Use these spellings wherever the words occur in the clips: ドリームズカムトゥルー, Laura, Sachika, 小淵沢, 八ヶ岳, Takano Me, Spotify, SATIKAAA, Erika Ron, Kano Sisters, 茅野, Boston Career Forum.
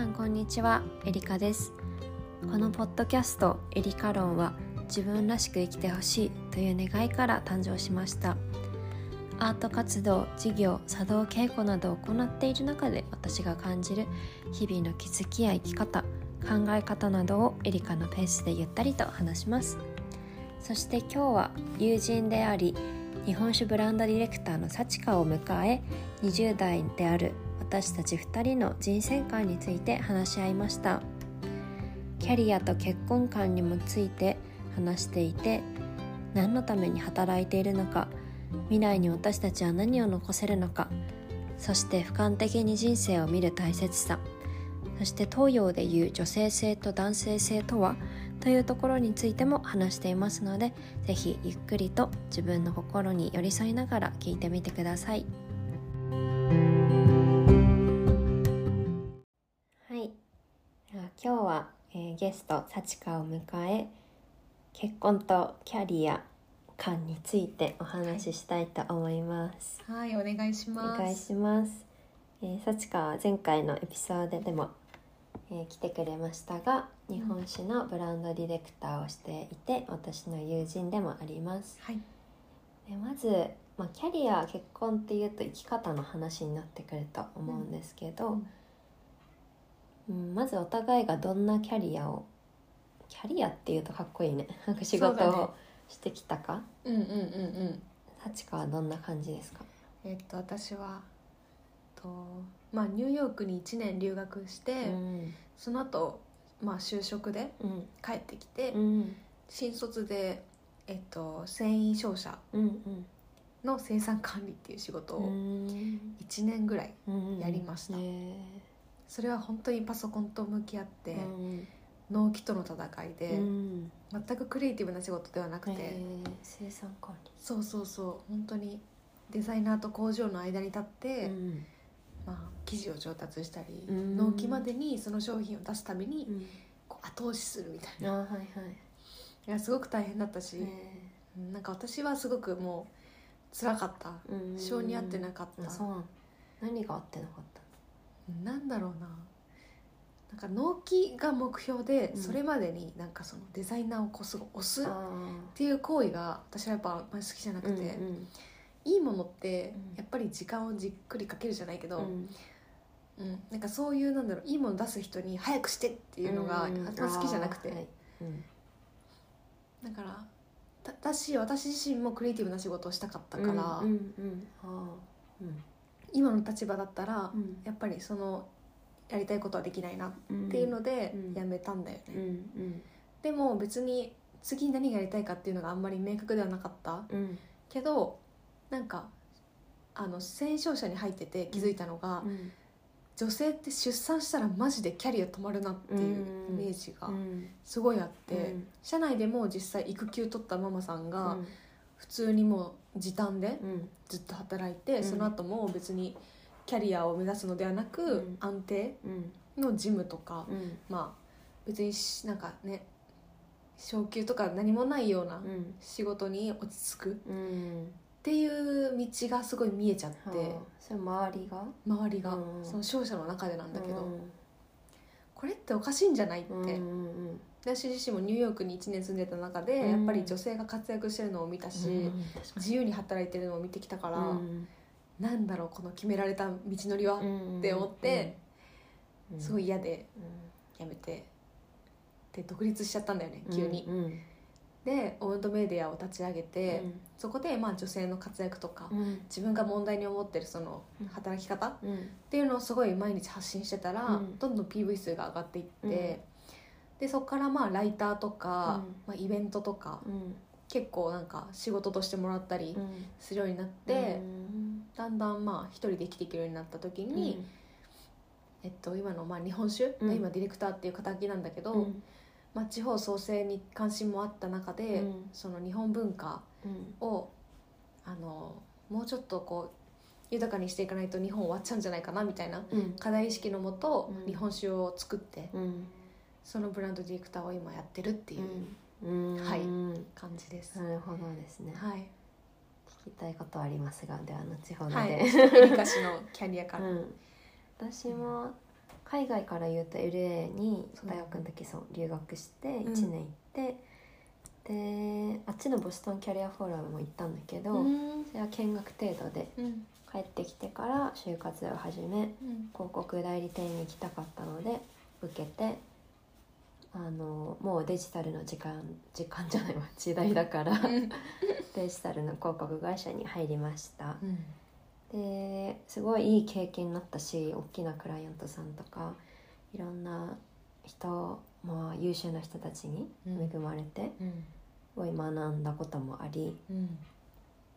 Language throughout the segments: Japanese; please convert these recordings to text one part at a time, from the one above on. さんこんにちは、エリカです。このポッドキャストエリカ論は自分らしく生きてほしいという願いから誕生しました。アート活動、事業、茶道稽古などを行っている中で私が感じる日々の気づきや生き方、考え方などをエリカのペースでゆったりと話します。そして今日は友人であり日本酒ブランドディレクターのさちかを迎え、20代である私たち2人の人生観について話し合いました。キャリアと結婚観にもついて話していて、何のために働いているのか、未来に私たちは何を残せるのか、そして俯瞰的に人生を見る大切さ、そして東洋でいう女性性と男性性とはというところについても話していますので、ぜひゆっくりと自分の心に寄り添いながら聞いてみてください。はい、では今日は、ゲストさちかを迎え、結婚とキャリア観についてお話ししたいと思います。はい、お願いします。お願いします。さちかは前回のエピソードでも、来てくれましたが、日本酒のブランドディレクターをしていて、私の友人でもあります。はい、でまず、キャリア、結婚っていうと生き方の話になってくると思うんですけど、まずお互いがどんなキャリアっていうとかっこいいね。なんか仕事をしてきたか。さちかはどんな感じですか？私はニューヨークに1年留学して、その後、就職で帰ってきて、新卒で、繊維商社の生産管理っていう仕事を1年ぐらいやりました。それは本当にパソコンと向き合って、納期との戦いで、全くクリエイティブな仕事ではなくて、生産管理、そう本当にデザイナーと工場の間に立って、生地を調達したり、納期までにその商品を出すために、こう後押しするみたいな、いやすごく大変だったし、なんか私はすごくもう辛かった、性に合ってなかった。そう、何が合ってなかった？なんだろうな、なんか納期が目標で、それまでになんかそのデザイナーをこうすごい押すっていう行為が私はやっぱ好きじゃなくて、いいものってやっぱり時間をじっくりかけるじゃないけど、なんかそういうなんだろう、いいもの出す人に早くしてっていうのが好きじゃなくて、だから私自身もクリエイティブな仕事をしたかったから、今の立場だったら、やっぱりそのやりたいことはできないなっていうのでやめたんだよね。でも別に次に何がやりたいかっていうのがあんまり明確ではなかった、けど、なんか繊維商社に入ってて気づいたのが、女性って出産したらマジでキャリア止まるなっていうイメージがすごいあって、社内でも実際育休取ったママさんが普通にもう時短でずっと働いて、その後も別にキャリアを目指すのではなく、安定の事務とか、別になんかね、昇給とか何もないような仕事に落ち着くっていう道がすごい見えちゃって、それ周りが、その商社の中でなんだけど、これっておかしいんじゃないって、私自身もニューヨークに1年住んでた中で、やっぱり女性が活躍してるのを見たし、自由に働いてるのを見てきたから、なんだろうこの決められた道のりはって思って、すごい嫌でやめて、で独立しちゃったんだよね、急に。でオウンドメディアを立ち上げて、そこで女性の活躍とか、自分が問題に思ってるその働き方っていうのをすごい毎日発信してたら、どんどん PV 数が上がっていって、でそこからライターとか、イベントとか、結構なんか仕事としてもらったりするようになって、だんだん一人で生きていけるようになった時に、今の日本酒が今ディレクターっていう形なんだけど、地方創生に関心もあった中で、その日本文化を、もうちょっとこう豊かにしていかないと日本終わっちゃうんじゃないかなみたいな課題意識のもと、日本酒を作って、そのブランドディレクターを今やってるっていう、感じです。なるほどですね。聞きたいことはありますが、では後ほどで。エリカ氏のキャリア観、私も海外から言うと LA に大学の時そう留学して1年行って、うん、であっちのボストンキャリアフォーラムも行ったんだけど、うん、それは見学程度で、うん、帰ってきてから就活を始め、うん、広告代理店に行きたかったので受けて、もうデジタルの時間じゃないわ時代だからデジタルの広告会社に入りました、うんですごいいい経験になったし大きなクライアントさんとかいろんな人、まあ、優秀な人たちに恵まれて、うん、すごい学んだこともあり、うん、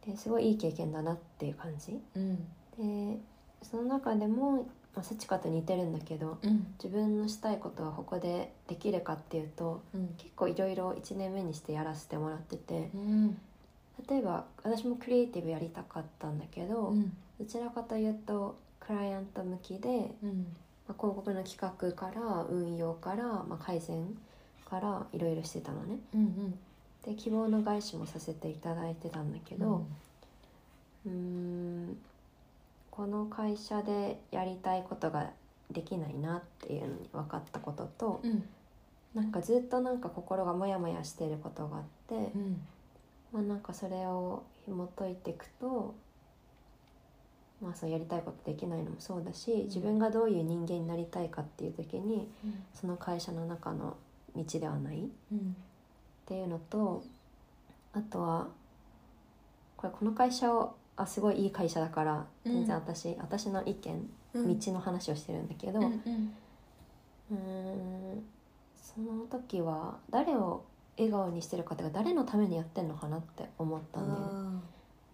ですごいいい経験だなっていう感じ、うん、でその中でも、まあ、せちかと似てるんだけど、うん、自分のしたいことはここでできるかっていうと、うん、結構いろいろ1年目にしてやらせてもらってて、うん例えば私もクリエイティブやりたかったんだけど、うん、どちらかというとクライアント向きで、うんまあ、広告の企画から運用から、まあ、改善からいろいろしてたのね、うんうん、で希望の外資もさせていただいてたんだけど、うん、この会社でやりたいことができないなっていうのに分かったことと、うん、なんかずっとなんか心がモヤモヤしていることがあって、うんまあ、なんかそれを紐解いていくと、まあ、そうやりたいことできないのもそうだし、うん、自分がどういう人間になりたいかっていう時に、うん、その会社の中の道ではない、うん、っていうのとあとはこの会社をすごいいい会社だから全然私の意見、うん、道の話をしてるんだけど、うんうん、その時は誰を笑顔にしてる方が誰のためにやってんのかなって思ったん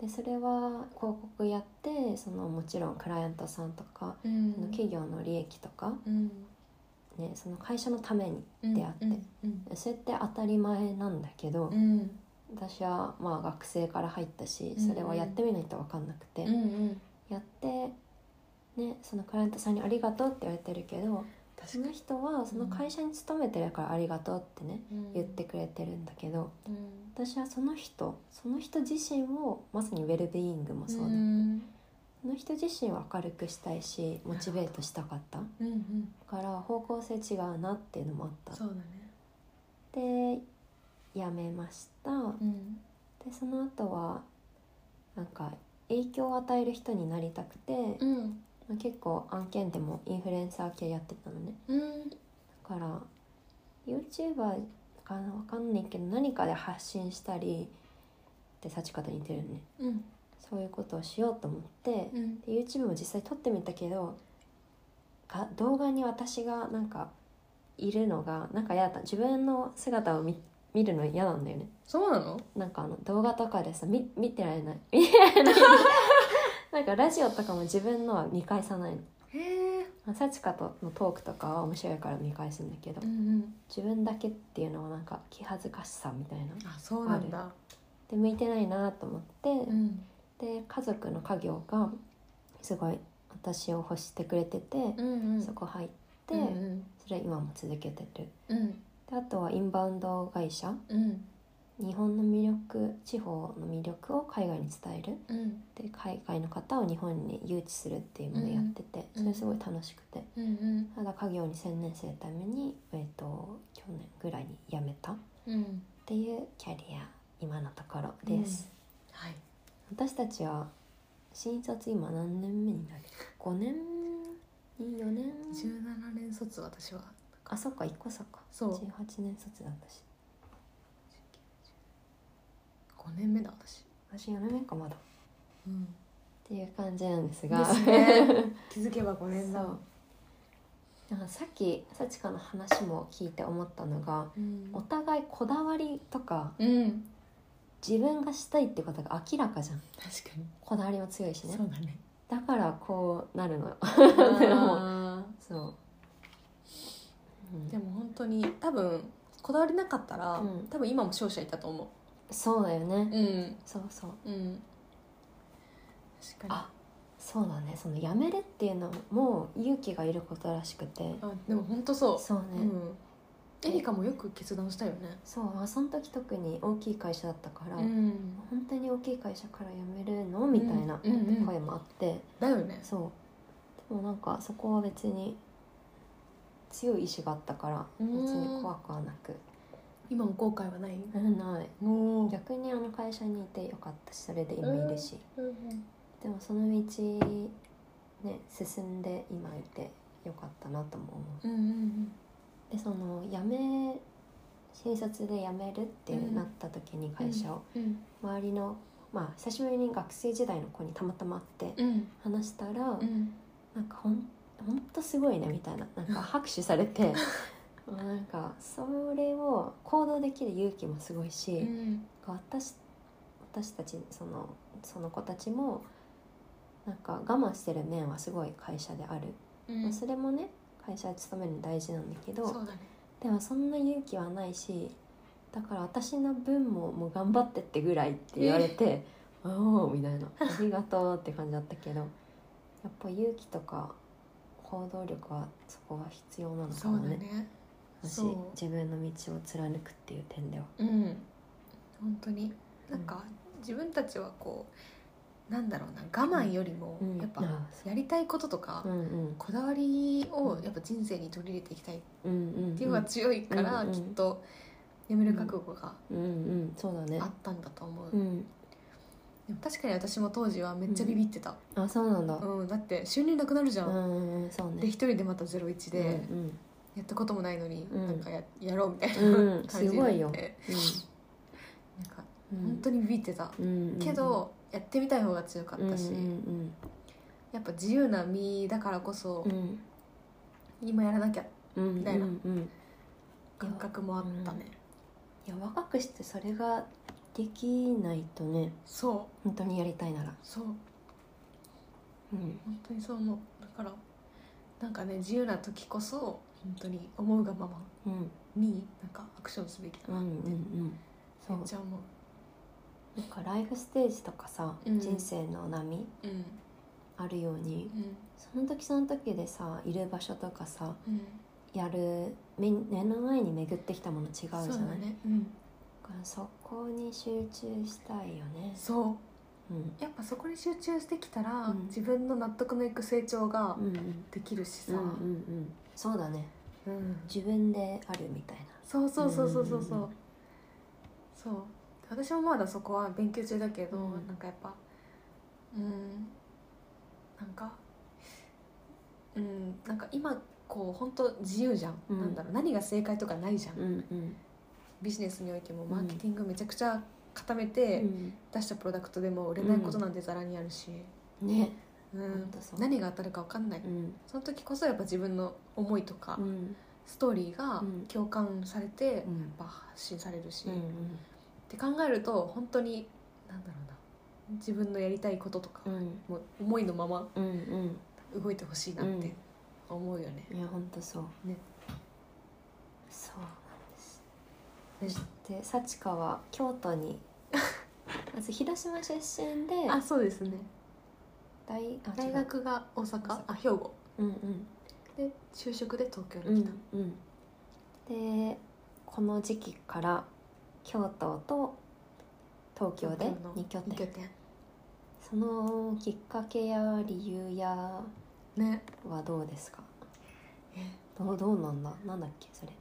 で、それは広告やってそのもちろんクライアントさんとか、うん、その企業の利益とか、うんね、その会社のためにであって、うんうんうん、それって当たり前なんだけど、うん、私はまあ学生から入ったしそれはやってみないと分かんなくて、うんうん、やって、ね、そのクライアントさんにありがとうって言われてるけどその人はその会社に勤めてるからありがとうってね、うん、言ってくれてるんだけど、うん、私はその人自身をまさにウェルビーイングもそうだけど、うん、その人自身を明るくしたいしモチベートしたかった、うんうん、だから方向性違うなっていうのもあったそうだ、ね、でやめました、うん、でその後はなんか影響を与える人になりたくて、うん結構案件でもインフルエンサー系やってたのね、うん、だから YouTuber かな分かんないけど何かで発信したりって幸方似てるね、うん、そういうことをしようと思って、うん、で YouTube も実際撮ってみたけど動画に私がなんかいるのがなんか嫌だった自分の姿を見るの嫌なんだよねそうなの？なんか動画とかでさ見てられない見てられないなんかラジオとかも自分のは見返さないのさちかとのトークとかは面白いから見返すんだけど、うんうん、自分だけっていうのはなんか気恥ずかしさみたいなあそうなんだで向いてないなと思って、うん、で家族の家業がすごい私を欲してくれてて、うんうん、そこ入って、うんうん、それ今も続けてる、うん、であとはインバウンド会社、うん日本の魅力、地方の魅力を海外に伝える、うん、で海外の方を日本に誘致するっていうものをやってて、うん、それすごい楽しくて、うんうん、ただ家業に専念するために、去年ぐらいに辞めたっていうキャリア、今のところです、うんはい、私たちは新卒今何年目になる5年4年17年卒私はあ、そっか1個差かそう18年卒だったし5年目だ私4年目かまだ、うん、っていう感じなんですがです、ね、気づけば5年だなんかさっきさちかの話も聞いて思ったのが、うん、お互いこだわりとか、うん、自分がしたいってことが明らかじゃん確かにこだわりも強いし ね, そうだねだからこうなるのよでもそう、うん、でも本当に多分こだわりなかったら、うん、多分今も勝者いたと思うそうだよね、うん、そうそう、うん、確かにあそうだねそのやめるっていうのも勇気がいることらしくてあでも本当そうそうね、うん、エリカもよく決断したよねそうその時特に大きい会社だったから、うん、本当に大きい会社から辞めるのみたいな声もあって、うんうんうん、だよねそうでもなんかそこは別に強い意志があったから別に怖くはなく、今も後悔はない？ない。逆にあの会社にいてよかったし、それで今いるし、うんうんうん、でもその道、ね、進んで今いてよかったなとも思う、うんうんうん、でその新卒で辞めるってなった時に会社を、うんうんうん、周りの、まあ、久しぶりに学生時代の子にたまたま会って話したら、うん、なんかほんとすごいねみたいな、なんか拍手されてなんかそれを行動できる勇気もすごいし、うん、私たちその子たちもなんか我慢してる面はすごい会社である、うん、それもね会社で勤めるの大事なんだけど、そうだね、でもそんな勇気はないし、だから私の分もう頑張ってってぐらいって言われて、おーみたいな、ありがとうって感じだったけど、やっぱ勇気とか行動力はそこは必要なのかもね。そうだね。自分の道を貫くっていう点では、うん、本当になんか、うん、自分たちはこうなんだろうな、我慢よりもやっぱやりたいこととか、うんうん、こだわりをやっぱ人生に取り入れていきたいっていうのが強いから、うんうん、きっと辞める覚悟があったんだと思う。でも確かに私も当時はめっちゃビビってた、うん、あ、そうなんだ、うん、だって収入なくなるじゃん、うん、そうね、で一人でまた01で、うんうん、やったこともないのに、うん、なんか やろうみたいな感じで、うん、すごいよ、うん、なんか本当にビビってた、うん、けどやってみたい方が強かったし、うんうんうん、やっぱ自由な身だからこそ、うん、今やらなきゃみたいな感覚もあったね、うんうん、いや若くしてそれができないとね、そう本当にやりたいなら、そう、うん、本当にそう思う。だからなんかね、自由な時こそ本当に思うがままになんかアクションすべきだなって、うんうんうん、めっちゃ思う。なんかライフステージとかさ、うん、人生の波、うん、あるように、うん、その時その時でさ、いる場所とかさ、うん、やる目の前に巡ってきたもの違うじゃない。そうだね、うん、そこに集中したいよね。そう、うん、やっぱそこに集中してきたら、うん、自分の納得のいく成長ができるしさ、うんうんうん、そうだね、うん、自分であるみたいな。そうそうそうそうそう、うん、そう、私もまだそこは勉強中だけど、うん、なんかやっぱ、うん、なんか、うん、なんか今こう本当自由じゃん、うん、なんだろう、何が正解とかないじゃん、うんうん、ビジネスにおいてもマーケティングめちゃくちゃ固めて出したプロダクトでも売れないことなんてざらにあるし、うんね、うん、何が当たるか分かんない、うん、その時こそやっぱ自分の思いとか、うん、ストーリーが共感されてやっぱ発信されるし、うんうん、って考えると本当に何だろうな、自分のやりたいこととか、うん、もう思いのまま動いてほしいなって思うよね、うん、いや本当そう、ね、そうそしてさちかは京都にまず広島出身で、あ、そうですね、大学が大阪、あ、兵庫、うんうん、で就職で東京に来た、うんうん、でこの時期から京都と東京で2拠点。そのきっかけや理由やはどうですか、ね、どうなんだ、なんだっけそれ。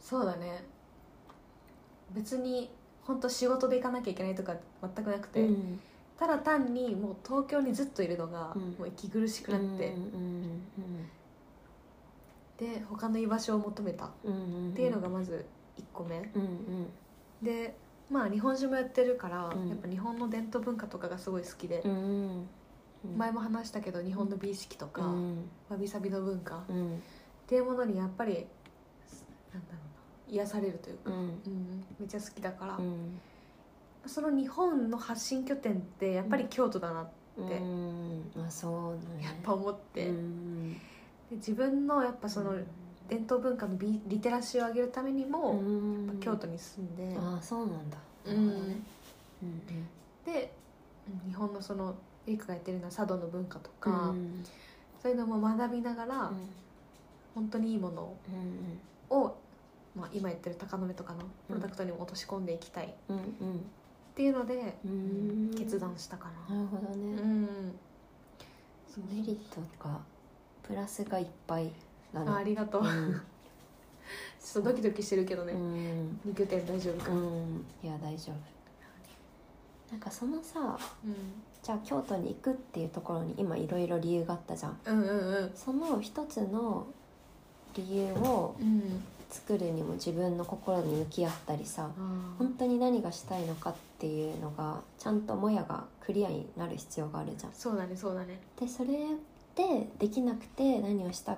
そうだね、別に本当仕事で行かなきゃいけないとか全くなくて、うん、ただ単にもう東京にずっといるのがもう息苦しくなって、うんうんうん、で他の居場所を求めたっていうのがまず1個目、うんうん、でまあ日本酒もやってるから、うん、やっぱ日本の伝統文化とかがすごい好きで、うんうん、前も話したけど日本の美意識とか、うん、わびさびの文化、うん、っていうものにやっぱりなんだろう、癒されるというか、うんうん、めっちゃ好きだから、うん、その日本の発信拠点ってやっぱり京都だなって、うんうん、あ、そうね、やっぱ思って、うん、で自分のやっぱその伝統文化のリテラシーを上げるためにも、うん、やっぱ京都に住んで、あ、そうなんだ、うんうんうん、で日本のそのエリカがやってるのは茶道の文化とか、うん、そういうのも学びながら、うん、本当にいいものを、うんうん、まあ、今言ってる鷹の目とかのプロダクトにも落とし込んでいきたいっていうので、うんうん、決断したかな。なるほどね、うん、メリットとかプラスがいっぱいありがとう、うん、ちょっとドキドキしてるけどね、うん、肉店大丈夫か、うん、いや大丈夫。なんかそのさ、うん、じゃあ京都に行くっていうところに今いろいろ理由があったじゃん、うんうんうん、その一つの理由を作るにも自分の心に向き合ったりさ、うん、本当に何がしたいのかっていうのがちゃんともやがクリアになる必要があるじゃん。そうだねそうだね。でそれでできなくて何をした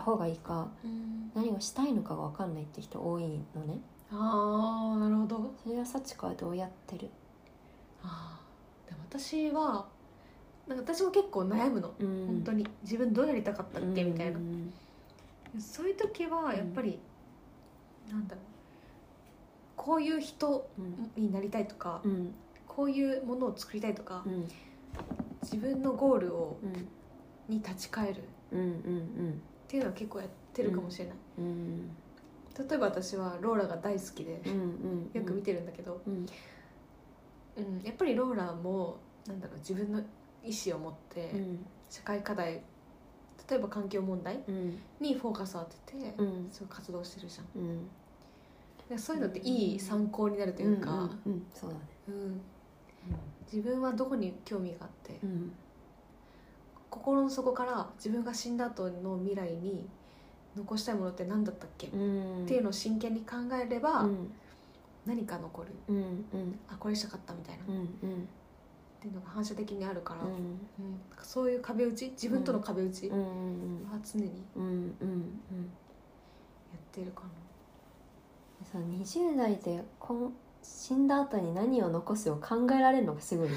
方がいいか、うん、何をしたいのかが分かんないって人多いのね。ああなるほど。それはさちかはどうやってる？あでも私はなんか私も結構悩むの、うん、本当に自分どうやりたかったっけ、うん、みたいな、うん、そういう時はやっぱり、うん、なんだろうこういう人になりたいとか、うん、こういうものを作りたいとか、うん、自分のゴールを、うん、に立ち返る、うんうんうん、っていうのは結構やってるかもしれない、うんうん、例えば私はローラが大好きで、うんうんうん、よく見てるんだけど、うんうん、やっぱりローラもなんだろう自分の意思を持って社会課題、うん、例えば環境問題にフォーカスを当てて、うん、そう活動してるじゃん、うん、でそういうのっていい参考になるというか自分はどこに興味があって、うん、心の底から自分が死んだ後の未来に残したいものって何だったっけ、うん、っていうのを真剣に考えれば、うん何か残る、うんうん、あこれしたかったみたいな、うんうん、っていうのが反射的にあるから、うんうん、なんかそういう壁打ち自分との壁打ちは常にやってるかな、うんうんうん、さ20代で死んだ後に何を残すを考えられるのがすごい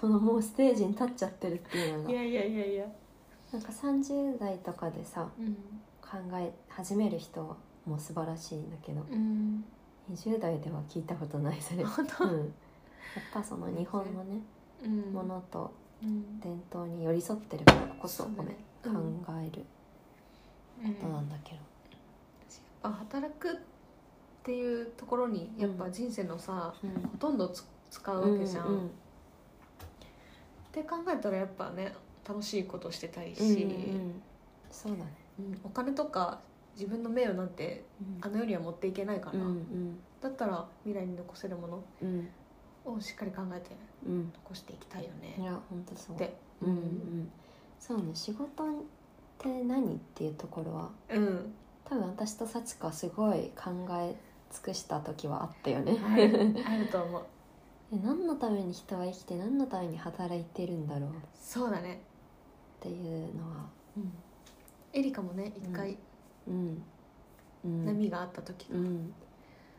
そのもうステージに立っちゃってるっていうのがいやいやいやいやなんか30代とかでさ、うん、考え始める人も素晴らしいんだけど、うん20代では聞いたことないそれ、うん、やっぱその日本のね、うん、ものと伝統に寄り添ってるからこそ、うん、ごめん、うん、考えることなんだけど、うん、やっぱ働くっていうところにやっぱ人生のさ、うん、ほとんど使うわけじゃん、うんうん、って考えたらやっぱね楽しいことしてたいし、うんうん、そうだね、うん、お金とか自分の名誉なんてあの世には持っていけないから、うんうん、だったら未来に残せるものをしっかり考えて残していきたいよね、うん、いや本当そうで、うんうん、そうね仕事って何っていうところは、うん、多分私とさちかすごい考え尽くした時はあったよね、はい、あると思う何のために人は生きて何のために働いてるんだろうそうだねっていうのは、うん、エリカもね一回、うんうんうん、波があった時、うん、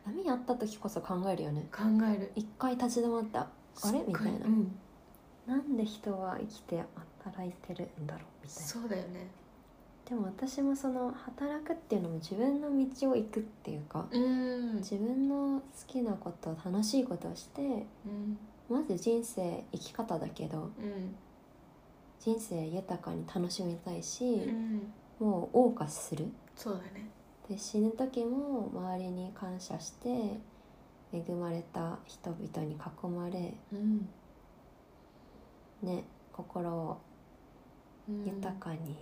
波があった時こそ考えるよね考える一回立ち止まったあれみたいな、うん、なんで人は生きて働いてるんだろうみたいなそうだよねでも私もその働くっていうのも自分の道を行くっていうか、うん、自分の好きなこと楽しいことをして、うん、まず人生生き方だけど、うん、人生豊かに楽しみたいし、うん、もう謳歌するそうだね、で死ぬ時も周りに感謝して恵まれた人々に囲まれ、うんね、心を豊かに、うんうん、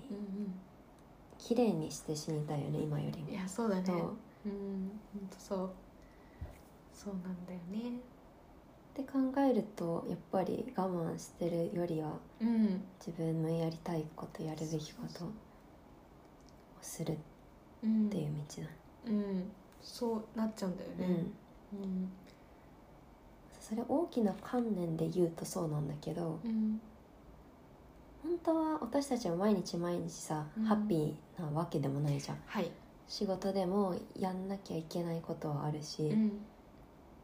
綺麗にして死にたいよね今よりもいやそうだねうんほんとそうそうなんだよねって考えるとやっぱり我慢してるよりは、うん、自分のやりたいことやるべきことをするっていう道だ、うんうん、そうなっちゃうんだよね、うんうん、それ大きな観念で言うとそうなんだけど、うん、本当は私たちは毎日毎日さ、うん、ハッピーなわけでもないじゃん、はい、仕事でもやんなきゃいけないことはあるし、うん、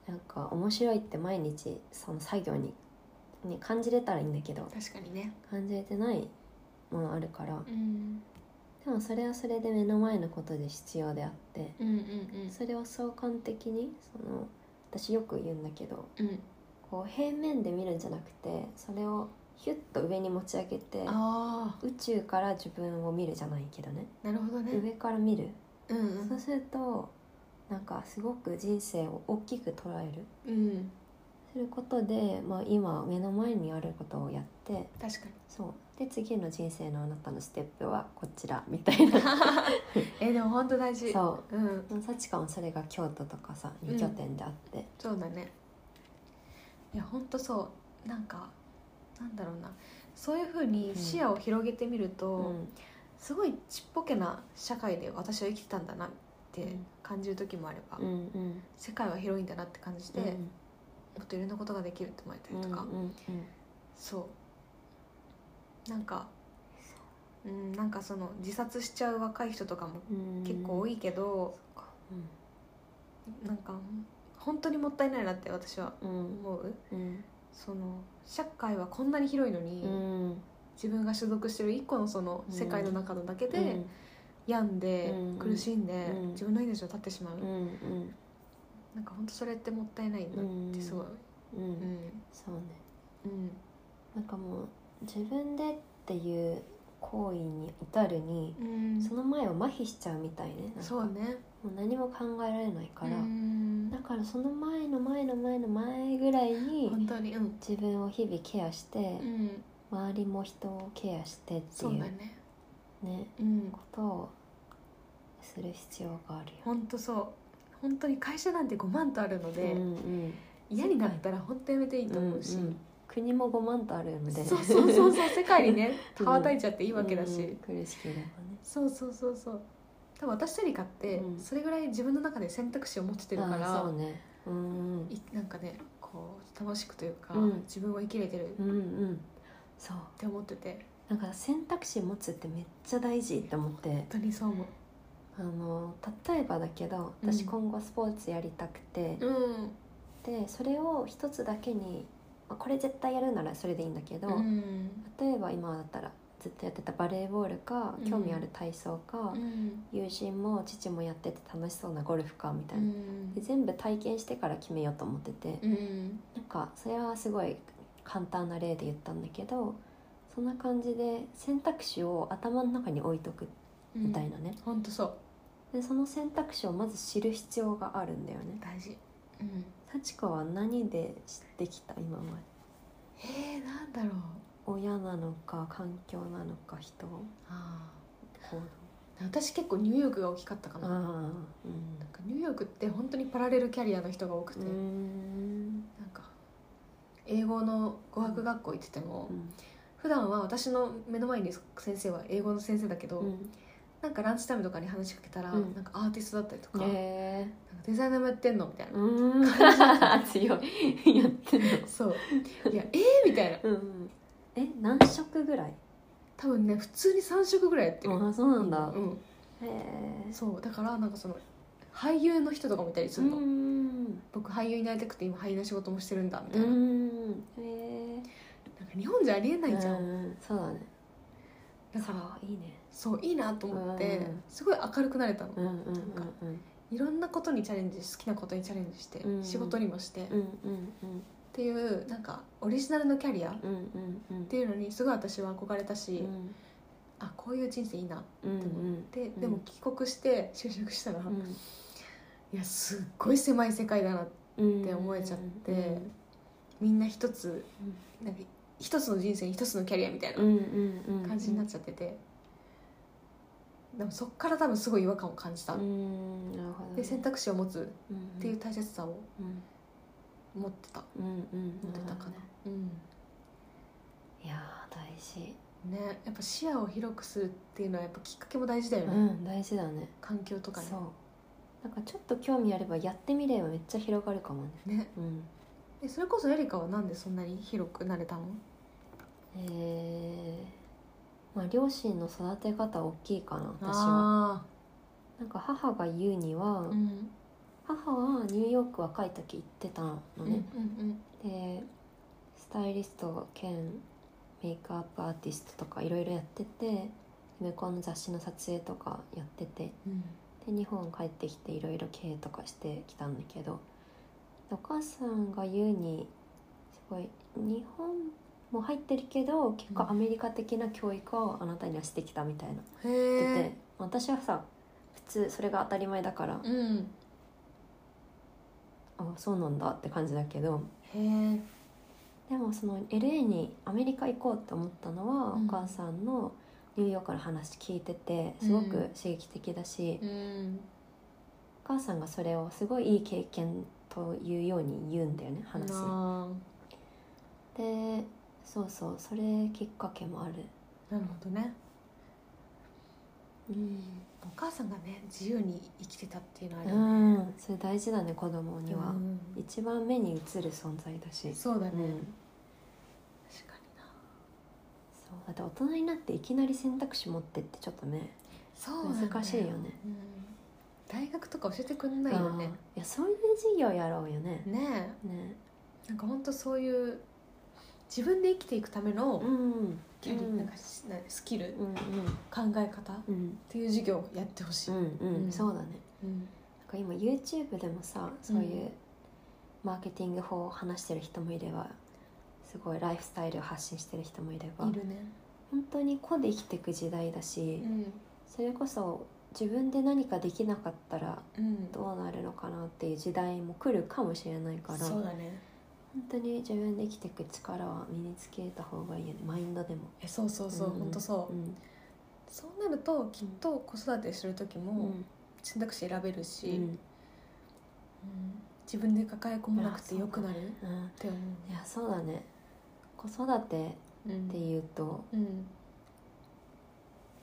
なんか面白いって毎日その作業に、ね、感じれたらいいんだけど確かにね感じれてないものあるから、うんでもそれはそれで目の前のことで必要であって、うんうんうん、それを相関的にその私よく言うんだけど、うん、こう平面で見るんじゃなくてそれをヒュッと上に持ち上げて宇宙から自分を見るじゃないけどね、 なるほどね上から見る、うんうん、そうするとなんかすごく人生を大きく捉える、うん、することで、まあ、今目の前にあることをやって、確かにそうで次の人生のあなたのステップはこちらみたいなでも本当大事。そう、うん、さちかもそれが京都とかさ2拠点であって、うん、そうだね。いや本当そう、なんかなんだろうな、そういう風に視野を広げてみると、うんうん、すごいちっぽけな社会で私は生きてたんだなって感じる時もあれば、うんうん、世界は広いんだなって感じて、うん、もっといろんなことができるって思えたりとか、うんうんうん、そうなんか、うん、なんかその自殺しちゃう若い人とかも結構多いけど、うんうん、なんか本当にもったいないなって私は思う、うんうん、その社会はこんなに広いのに、うん、自分が所属してる一個のその世界の中のだけで、うんうん、病んで、うん、苦しんで、うん、自分の命を絶ってしまう、うんうん、なんか本当それってもったいないなってすごい、うんうんうん、そうね、うん、なんかもう自分でっていう行為に至るに、うん、その前を麻痺しちゃうみたいね、なんかそうね、もう何も考えられないから、うん、だからその前の前の前の前ぐらいに本当に、うん、自分を日々ケアして、うん、周りも人をケアしてっていう、そうだねね、うん、ことをする必要があるよ。本当そう。本当に会社なんて5万とあるので、うんうん、嫌になったら本当やめていいと思うし、うんうん、国も5万とあるので、そうそうそうそう、世界にね羽ばたいちゃっていいわけだし、うんうん、苦しければね。そうそうそうそう。多分私たちがって、うん、それぐらい自分の中で選択肢を持ってるから、あーそうね、うん、なんかねこう楽しくというか、うん、自分を生きれてる、うんうん、そうって思ってて。なんか選択肢持つってめっちゃ大事って思って、本当にそう思う。例えばだけど私今後スポーツやりたくて、うん、でそれを一つだけに、まあ、これ絶対やるならそれでいいんだけど、うん、例えば今だったらずっとやってたバレーボールか、興味ある体操か、うん、友人も父もやってて楽しそうなゴルフかみたいな、うん、で全部体験してから決めようと思ってて、うん、なんかそれはすごい簡単な例で言ったんだけど、そんな感じで選択肢を頭の中に置いとくみたいなね、うん、ほんとそうで、その選択肢をまず知る必要があるんだよね。大事。さちかは何で知ってきた今まで？なんだろう、親なのか環境なのか人、あ行動。私結構ニューヨークが大きかったかな。あ、うん、なんかニューヨークって本当にパラレルキャリアの人が多くて、うーん、なんか英語の語学学校行ってても、うんうん、普段は私の目の前に先生は英語の先生だけど、うん、なんかランチタイムとかに話しかけたら、うん、なんかアーティストだったりとか、なんかデザイナーもやってんのみたいな感じ強いやってんのそういやみたいな、うん、何色ぐらい？多分ね普通に3色ぐらいやってる。あ、そうなんだ、うん、そうだからなんかその俳優の人とかもいたりするの。うん、僕俳優になりたくて今俳優の仕事もしてるんだみたいな。うん、日本じゃありえないじゃん、うん、そうだね。だからいいね、そういいなと思って、うん、すごい明るくなれたの、うんうんうんうん、なんかいろんなことにチャレンジ、好きなことにチャレンジして、うんうん、仕事にもして、うんうんうん、っていうなんかオリジナルのキャリアっていうのにすごい私は憧れたし、うん、あこういう人生いいなって思って、うんうん、でも帰国して就職したら、うん、いやすっごい狭い世界だなって思えちゃって、うんうんうんうん、みんな一つなんか一つの人生に一つのキャリアみたいな感じになっちゃってて、でもそっから多分すごい違和感を感じた。なるほど、ね、で選択肢を持つっていう大切さを持ってた、持ってたかな、うんうん、いや大事ね。やっぱ視野を広くするっていうのはやっぱきっかけも大事だよね、うん、大事だね。環境とかね、そうなんかちょっと興味あればやってみればめっちゃ広がるかもね、ね、うん。それこそエリカはなんでそんなに広くなれたの？まあ、両親の育て方大きいかな私は。なんか母が言うには、うん、母はニューヨーク若い時行ってたのね、うんうんうん、でスタイリスト兼メイクアップアーティストとかいろいろやってて、向こうの雑誌の撮影とかやってて、うん、で日本帰ってきていろいろ経営とかしてきたんだけど、お母さんが言うにすごい日本も入ってるけど結構アメリカ的な教育をあなたにはしてきたみたいな、うん、言ってて、私はさ普通それが当たり前だから、うん、あそうなんだって感じだけど、へえ。でもその LA にアメリカ行こうと思ったのは、うん、お母さんのニューヨークの話聞いててすごく刺激的だし、うん、お母さんがそれをすごいいい経験というように言うんだよね、話で。そうそう、それきっかけもある。なるほどね、うん、お母さんがね自由に生きてたっていうのはあるよね、うん、それ大事だね、子供には、うん、一番目に映る存在だし。そうだね、うん、確かにな。そうだって大人になっていきなり選択肢持ってってちょっとね、そうなんだよ、難しいよね、うん、大学とか教えてくんないよね。いや、そういう授業やろうよね。ねえ、ね、なんかほんとそういう自分で生きていくためのキャリー、なんかスキル、うんうん、考え方っていう授業をやってほしい、うんうんうん、そうだね、うん、なんか今 YouTube でもさ、そういうマーケティング法を話してる人もいれば、すごいライフスタイルを発信してる人もいればいるね。本当に個で生きていく時代だし、うん、それこそ自分で何かできなかったらどうなるのかなっていう時代も来るかもしれないから、そうだね、本当に自分で生きていく力は身につけた方がいいよね、マインドでも。そうそうそう、うん、本当そう、うん、そうなるときっと子育てする時も選択肢選べるし、うんうん、自分で抱え込まなくてよくなるって思う、うん、いやそうだね。子育てっていうと、うんうん、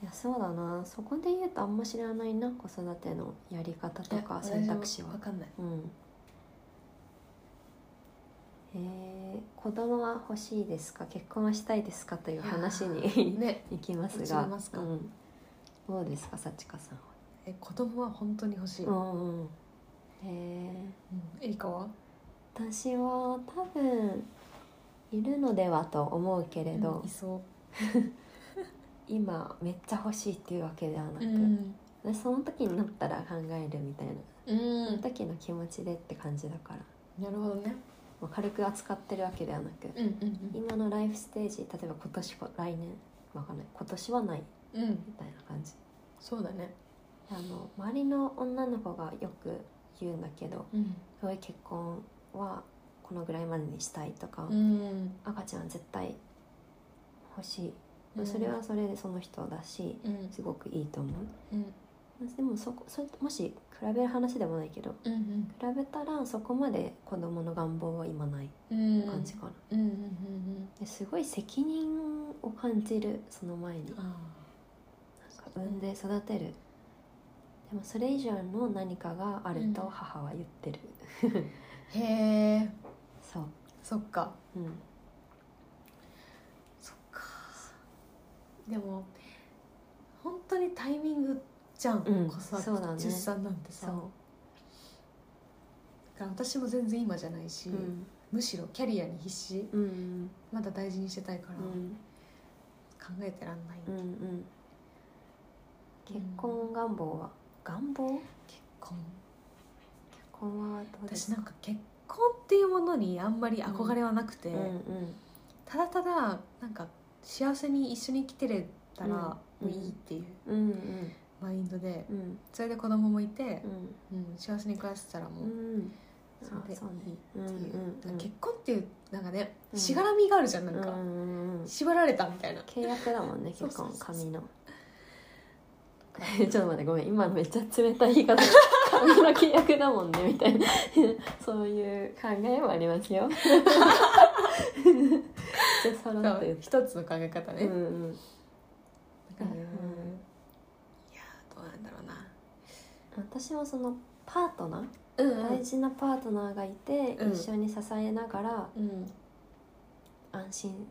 いやそうだな、そこで言うとあんま知らないな、子育てのやり方とか選択肢は。分かんない、うん、子供は欲しいですか、結婚はしたいですかという話に、ね、行きますが、ますか、うん、どうですかさちかさんは。子供は本当に欲しい。うん、うん、えりかは。私は多分いるのではと思うけれど、うん、いそう今めっちゃ欲しいっていうわけではなく、うん、その時になったら考えるみたいな、うん、その時の気持ちでって感じだから。なるほどね、軽く扱ってるわけではなく、うんうんうん、今のライフステージ、例えば今年は来年わかんない、今年はない、うん、みたいな感じ。そうだね、周りの女の子がよく言うんだけど、うん、すごい結婚はこのぐらいまでにしたいとか、うん、赤ちゃん絶対欲しい、うん、それはそれでその人だし、うん、すごくいいと思う、うんでもそれもし比べる話でもないけど、うんうん、比べたらそこまで子供の願望は今ない感じかな、うんうんうんうん、ですごい責任を感じる、その前になんか産んで育てる、でもそれ以上の何かがあると母は言ってる、うん、へえ、そうそっか、うん、そっか。でも本当にタイミングじゃん、うん、子育て、ね、出産なんてさ、だから私も全然今じゃないし、うん、むしろキャリアに必死、うん、まだ大事にしてたいから、うん、考えてらんない、うんうん、結婚願望は、願望？結婚はどうですか？私なんか結婚っていうものにあんまり憧れはなくて、うんうんうん、ただただなんか幸せに一緒に生きてれたらもういいっていう、うんうんうん、マインドで、うん、それで子供もいて、うんうん、幸せに暮らせたらもう、うん、それでいいっていう、うんうんうん、結婚っていうなんかね、うん、しがらみがあるじゃん、なんか、うんうん、縛られたみたいな、契約だもんね結婚、紙のちょっと待ってごめん、今めっちゃ冷たい言い方紙の契約だもんねみたいなそういう考えもありますよさらっと一つの考え方ね、うんうん、だから、うん、私もそのパートナー、うんうん、大事なパートナーがいて、うん、一緒に支えながら、うん、安心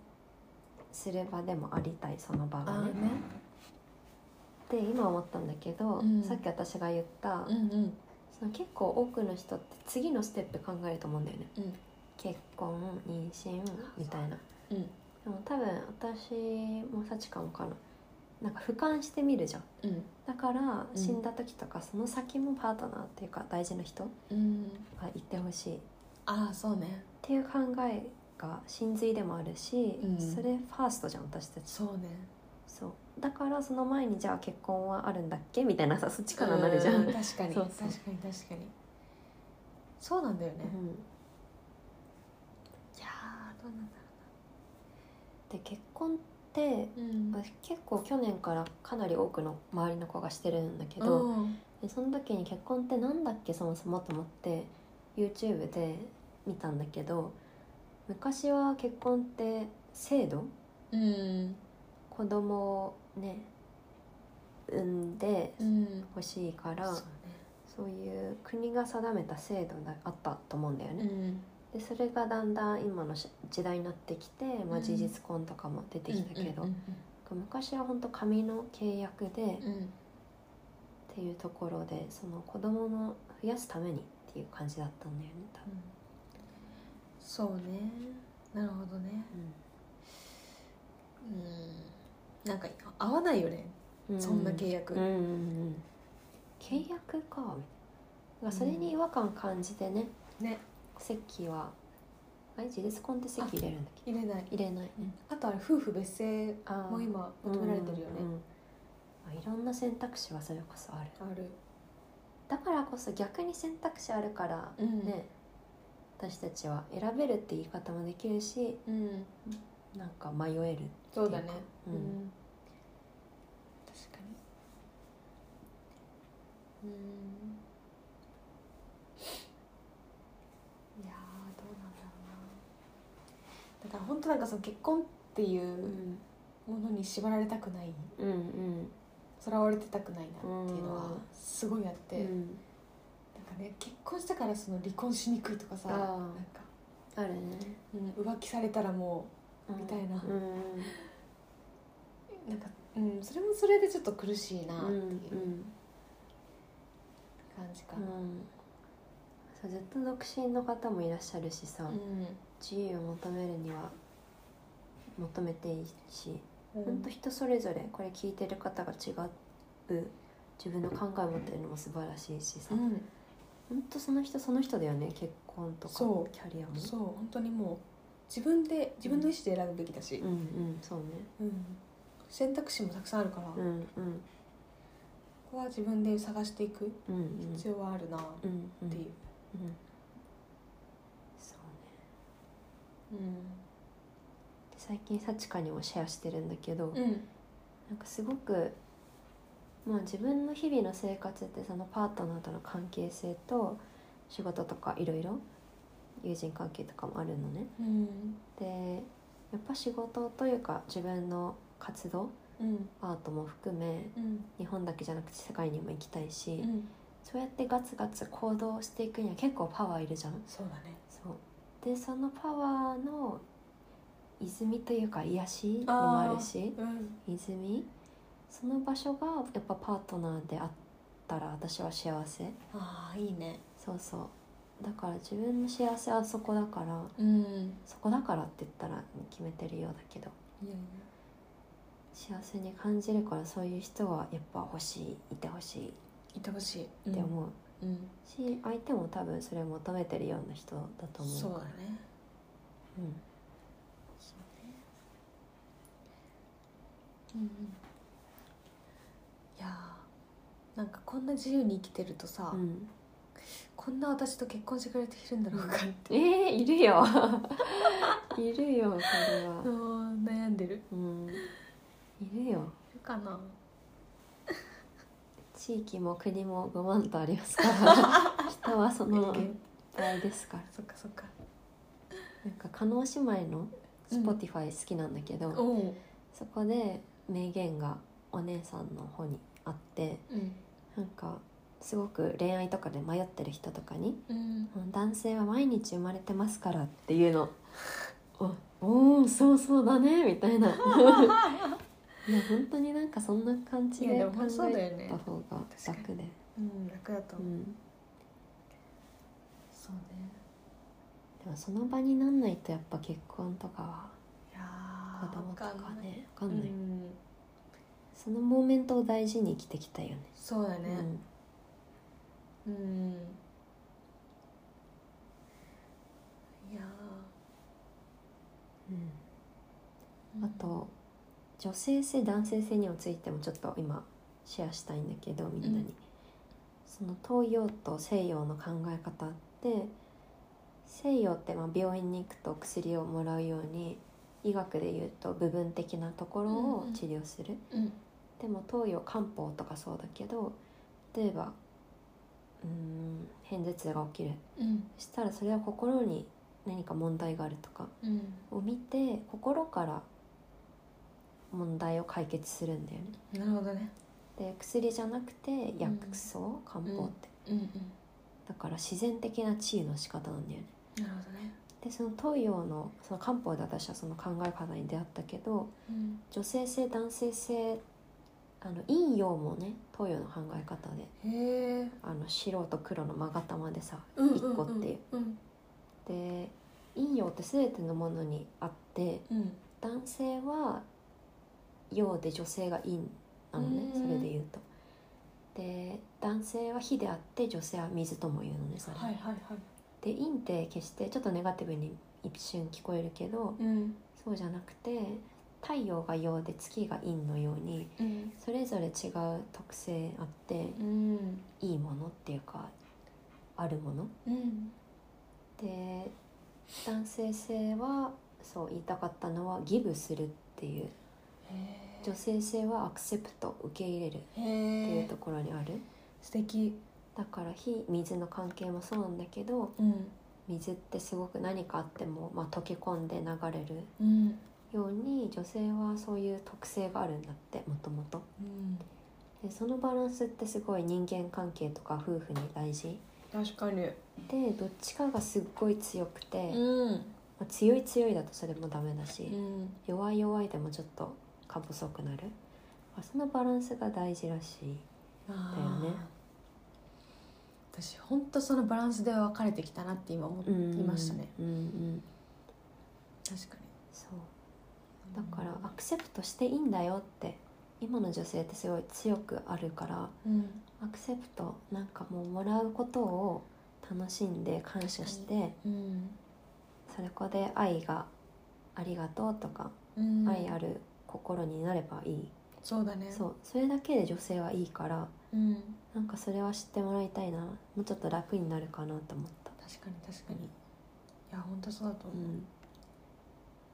する場でもありたい、その場がね。で今思ったんだけど、うん、さっき私が言った、うんうん、その結構多くの人って次のステップ考えると思うんだよね、うん、結婚、妊娠みたいな、うん、でも多分私もさちかもかな、なんか俯瞰してみるじゃん、うん、だから死んだ時とかその先もパートナーっていうか大事な人がいてほしい、うん、ああそうねっていう考えが真髄でもあるし、うん、それファーストじゃん私たち。そうね、そうだからその前にじゃあ結婚はあるんだっけみたいなさ、そっちからなるじゃん。確かに、そうそう、確かに確かに、そうなんだよね、うん、いやどうなんだろうな。で結婚って、うん、結構去年からかなり多くの周りの子がしてるんだけど、うん、でその時に結婚ってなんだっけそもそもと思って YouTube で見たんだけど、昔は結婚って制度、うん、子供をね産んで欲しいから、うん そういう国が定めた制度があったと思うんだよね、うん、でそれがだんだん今の時代になってきて、まあ、事実婚とかも出てきたけど、昔は本当紙の契約で、うん、っていうところでその子供の増やすためにっていう感じだったんだよね多分、うん、そうね、なるほどね、うん、うん、なんか合わないよね、うん、そんな契約、うんうんうん、契約か、うん、それに違和感感じてね、ね、籍はあれ事実婚って籍入れるんだっけ？入れない入れない、うん、あとあれ夫婦別姓も今求められてるよね、うんうんうん、いろんな選択肢はそれこそあるある、だからこそ逆に選択肢あるからね、うん、私たちは選べるって言い方もできるし、うん、なんか迷えるっていうか、そうだね、うん、うん、いやどうなんだろうな。だから本当なんかその結婚っていうものに縛られたくない、うんうん、そらわれてたくないなっていうのはすごいあって、うんうん、なんかね結婚したからその離婚しにくいとかさ、なんかあるね、うん、浮気されたらもうみたいな、うん、なんか、うん、それもそれでちょっと苦しいなっていう。うんうん感じか、うん、ずっと独身の方もいらっしゃるしさ、うん、自由を求めるには求めていいし、うん、ほんと人それぞれこれ聞いてる方が違う自分の考えを持ってるのも素晴らしいしさ、うん、ほんとその人その人だよね。結婚とかキャリアもそう本当にもう自分で自分の意思で選ぶべきだし、うんうんうん、そうね、うん、選択肢もたくさんあるから、うんうんここは自分で探していく必要はあるなっていう、うんうんうん、そうね、うん、で最近さちかにもシェアしてるんだけど、うん、なんかすごく、まあ、自分の日々の生活ってそのパートナーとの関係性と仕事とかいろいろ友人関係とかもあるのね、うん、でやっぱ仕事というか自分の活動うん、アートも含め、うん、日本だけじゃなくて世界にも行きたいし、うん、そうやってガツガツ行動していくには結構パワーいるじゃん。そうだね。そうでそのパワーの泉というか癒しにもあるし、うん、泉その場所がやっぱパートナーであったら私は幸せ。ああいいね。そうそうだから自分の幸せはそこだから、うん、そこだからって言ったら決めてるようだけど、うん幸せに感じるからそういう人はやっぱ欲しいいてほしいいてほしいって思う、うんうん、し相手も多分それを求めてるような人だと思うからそうだね、うん、そうね、うんうん、いやなんかこんな自由に生きてるとさ、うん、こんな私と結婚してくれているんだろうかっているよいるよそれは悩んでる、うんいるよ。いるかな。地域も国も5万とありますから、人はその倍ですから。そっかそっか。なんか加納姉妹の Spotify 好きなんだけど、うん、そこで名言がお姉さんの方にあって、うん、なんかすごく恋愛とかで迷ってる人とかに、うん、男性は毎日生まれてますからっていうの、おーそうそうだねみたいな。いや本当になんかそんな感じで考えた方が楽で、うん、楽だと思う、うん、そうねでもその場になんないとやっぱ結婚とかは子供とかね分かんない、うん、そのモーメントを大事に生きてきたよねそうだねうん、うん、いやうんあと女性性男性性についてもちょっと今シェアしたいんだけどみんなに、うん、その東洋と西洋の考え方で、西洋ってまあ病院に行くと薬をもらうように医学でいうと部分的なところを治療する、うんうん、でも東洋漢方とかそうだけど、例えば偏頭痛が起きる、うん、そしたらそれは心に何か問題があるとかを見て、うん、心から問題を解決するんだよね。なるほどね。で薬じゃなくて薬草、うん、漢方って、うんうんうん、だから自然的な治癒の仕方なんだよね。なるほどね。でその東洋の、 その漢方で私はその考え方に出会ったけど、うん、女性性男性性陰陽もね東洋の考え方で、へ白と黒の勾玉でさ、うんうんうんうん、1個っていう、うん、で陰陽って全てのものにあって、うん、男性は陽で女性が陰なのね、それでいうと。で男性は火であって女性は水とも言うのね、それ、はいはいはい、で陰って決してちょっとネガティブに一瞬聞こえるけど、うん、そうじゃなくて太陽が陽で月が陰のように、うん、それぞれ違う特性あって、うん、いいものっていうかあるもの、うん、で男性性はそう言いたかったのはギブするっていう、女性性はアクセプト受け入れるっていうところにある。素敵。だから火水の関係もそうなんだけど、うん、水ってすごく何かあっても、まあ、溶け込んで流れる、うんように女性はそういう特性があるんだって、もともと。そのバランスってすごい人間関係とか夫婦に大事。確かに。でどっちかがすっごい強くて、うんまあ、強い強いだとそれもダメだし、うん、弱い弱いでもちょっとか細くなる、そのバランスが大事らしいだよね。私ほんとそのバランスで分かれてきたなって今思っていましたね、うんうんうん、確かにそうだからアクセプトしていいんだよって、今の女性ってすごい強くあるから、うん、アクセプトなんかもうもらうことを楽しんで感謝して、うん、それこで愛がありがとうとか、うん、愛ある心になればいい。そうだね。そうそれだけで女性はいいから、うん、なんかそれは知ってもらいたいな、もうちょっと楽になるかなと思った。確かに確かに、いや本当そうだと思う、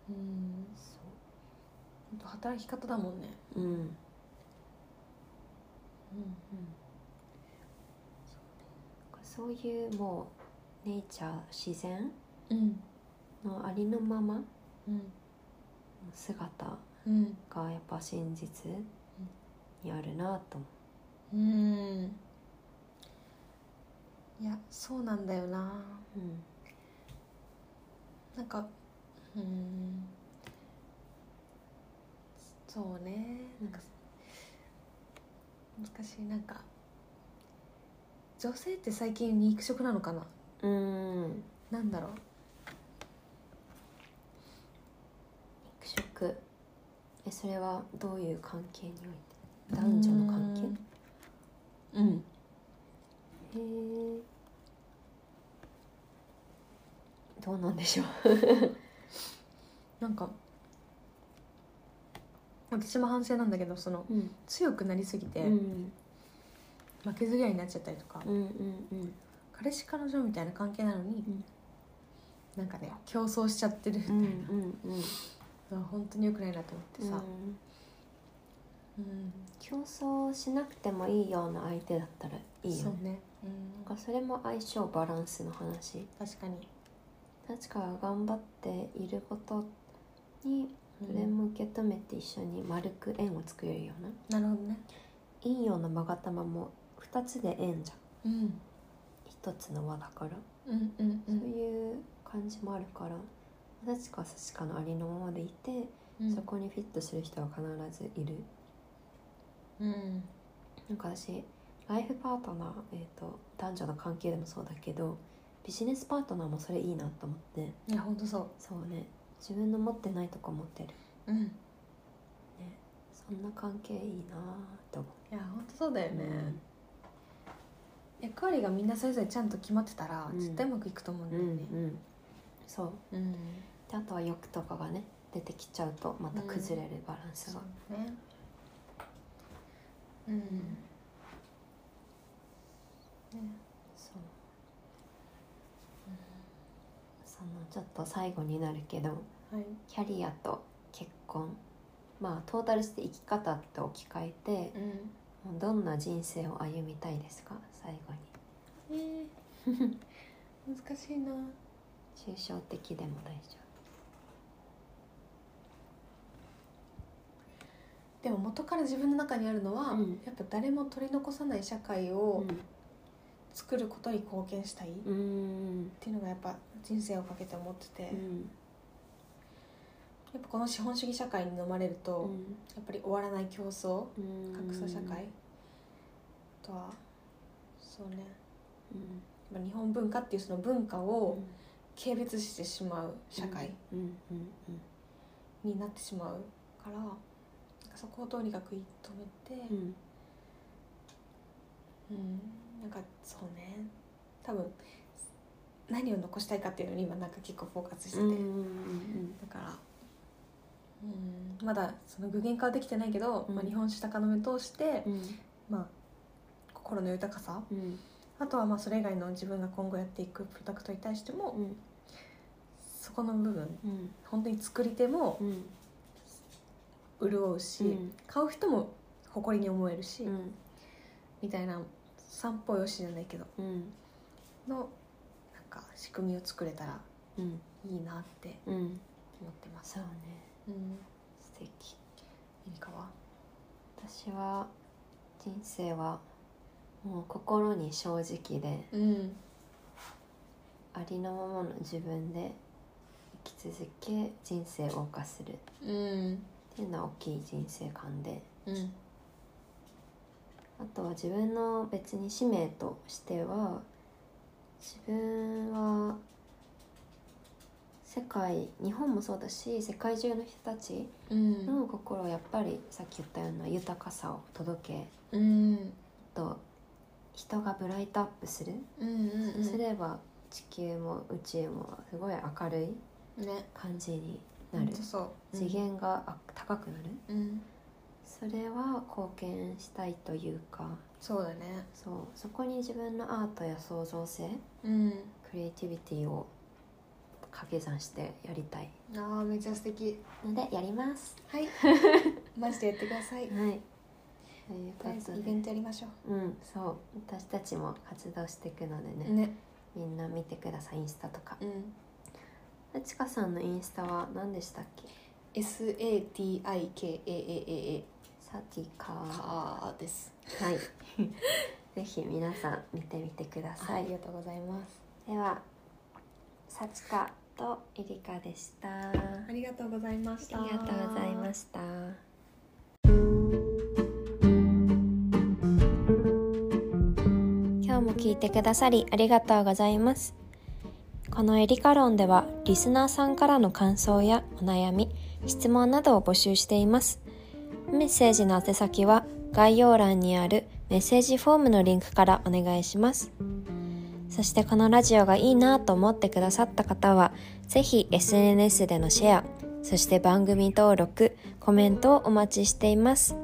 うん、そう働き方だもんね、うん、うんうん、そういうもうネイチャー自然のありのままの姿がやっぱ真実にあるなと思う、うん、いやそうなんだよな、うん、なんかそうね、なんか難しい。なんか女性って最近肉食なのかな、なんだろう、肉食、それはどういう関係において、男女の関係、うん、どうなんでしょうなんか私も反省なんだけどその、うん、強くなりすぎて、うん、負けず嫌いになっちゃったりとか、うんうんうん、彼氏彼女みたいな関係なのに、うん、なんかね競争しちゃってるみたいな、うんうんうん、本当に良くないなと思ってさ、うんうん、競争しなくてもいいような相手だったらいいよね。そうね、うん、なんかそれも相性バランスの話。確かに。確か頑張っていることにそれも受け止めて一緒に丸く円を作れるような。なるほどね。陰陽の勾玉も2つで円じゃん、うん、1つの輪だから、うんうんうん、そういう感じもあるから、確か確かのありのままでいて、うん、そこにフィットする人は必ずいる、うん、なんか私ライフパートナー、男女の関係でもそうだけどビジネスパートナーもそれいいなと思って。いやほんとそう。そうね、自分の持ってないとこ持ってる、うんね、そんな関係いいなと思う。いや本当そうだよね、うん、役割がみんなそれぞれちゃんと決まってたら、うん、絶対うまくいくと思うんだよね、うんうん、そう、うん、であとは欲とかがね出てきちゃうとまた崩れる、バランスが、うん、そうね、うん、ね、そうちょっと最後になるけど、はい、キャリアと結婚、まあトータルして生き方って置き換えて、うん、どんな人生を歩みたいですか最後に。難しいな。抽象的でも大丈夫。でも元から自分の中にあるのは、うん、やっぱ誰も取り残さない社会を作ることに貢献したいっていうのがやっぱ人生をかけて思ってて、うん、やっぱこの資本主義社会に飲まれると、うん、やっぱり終わらない競争、格差社会とはそうね、うん、日本文化っていうその文化を軽蔑してしまう社会になってしまうから、そこをどうにか食い止めて、うんうん、なんかそうね、多分何を残したいかっていうのに今なんか結構フォーカスしてて、うんうんうん、だから、うん、まだその具現化はできてないけど、うんまあ、日本酒鷹の目通して、うんまあ、心の豊かさ、うん、あとはまあそれ以外の自分が今後やっていくプロダクトに対しても、うん、そこの部分、うん、本当に作り手も、うん潤うし、うん、買う人も誇りに思えるし、うん、みたいな散歩よしじゃないけど、うん、のなんか仕組みを作れたらいいなって思ってます。そうね、うん、素敵。ゆりかは？私は人生はもう心に正直で、うん、ありのままの自分で生き続け人生を謳歌する。うんっていうのは大きい人生観で、うん、あとは自分の別に使命としては自分は世界日本もそうだし世界中の人たちの心をやっぱりさっき言ったような豊かさを届け、うん、あと人がブライトアップする、うんうんうん、そうすれば地球も宇宙もすごい明るい感じに、ねなるそう次元が、うん、高くなる、うん、それは貢献したいというかそうだね そこに自分のアートや創造性、うん、クリエイティビティを掛け算してやりたい。ああめっちゃ素敵のでやります。はいマジでやってください。はいということでイベントやりましょう。うんそう私たちも活動していくので ねみんな見てくださいインスタとか、うんちかさんのインスタは何でしたっけ？ SATIKAAA サティカーです。はいぜひ皆さん見てみてください。ありがとうございます。ではさちかとゆりかでした。ありがとうございました。ありがとうございました。今日も聞いてくださりありがとうございます。このエリカロンではリスナーさんからの感想やお悩み、質問などを募集しています。メッセージの宛先は概要欄にあるメッセージフォームのリンクからお願いします。そしてこのラジオがいいなと思ってくださった方は、ぜひ SNS でのシェア、そして番組登録、コメントをお待ちしています。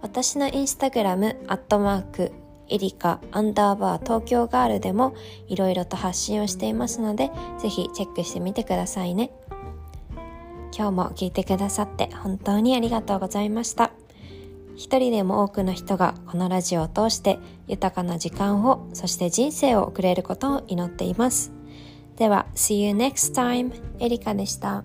私のインスタグラム@erika_tokyoGirl でもいろいろと発信をしていますのでぜひチェックしてみてくださいね。今日も聞いてくださって本当にありがとうございました。一人でも多くの人がこのラジオを通して豊かな時間をそして人生を送れることを祈っています。では See you next time エリカでした。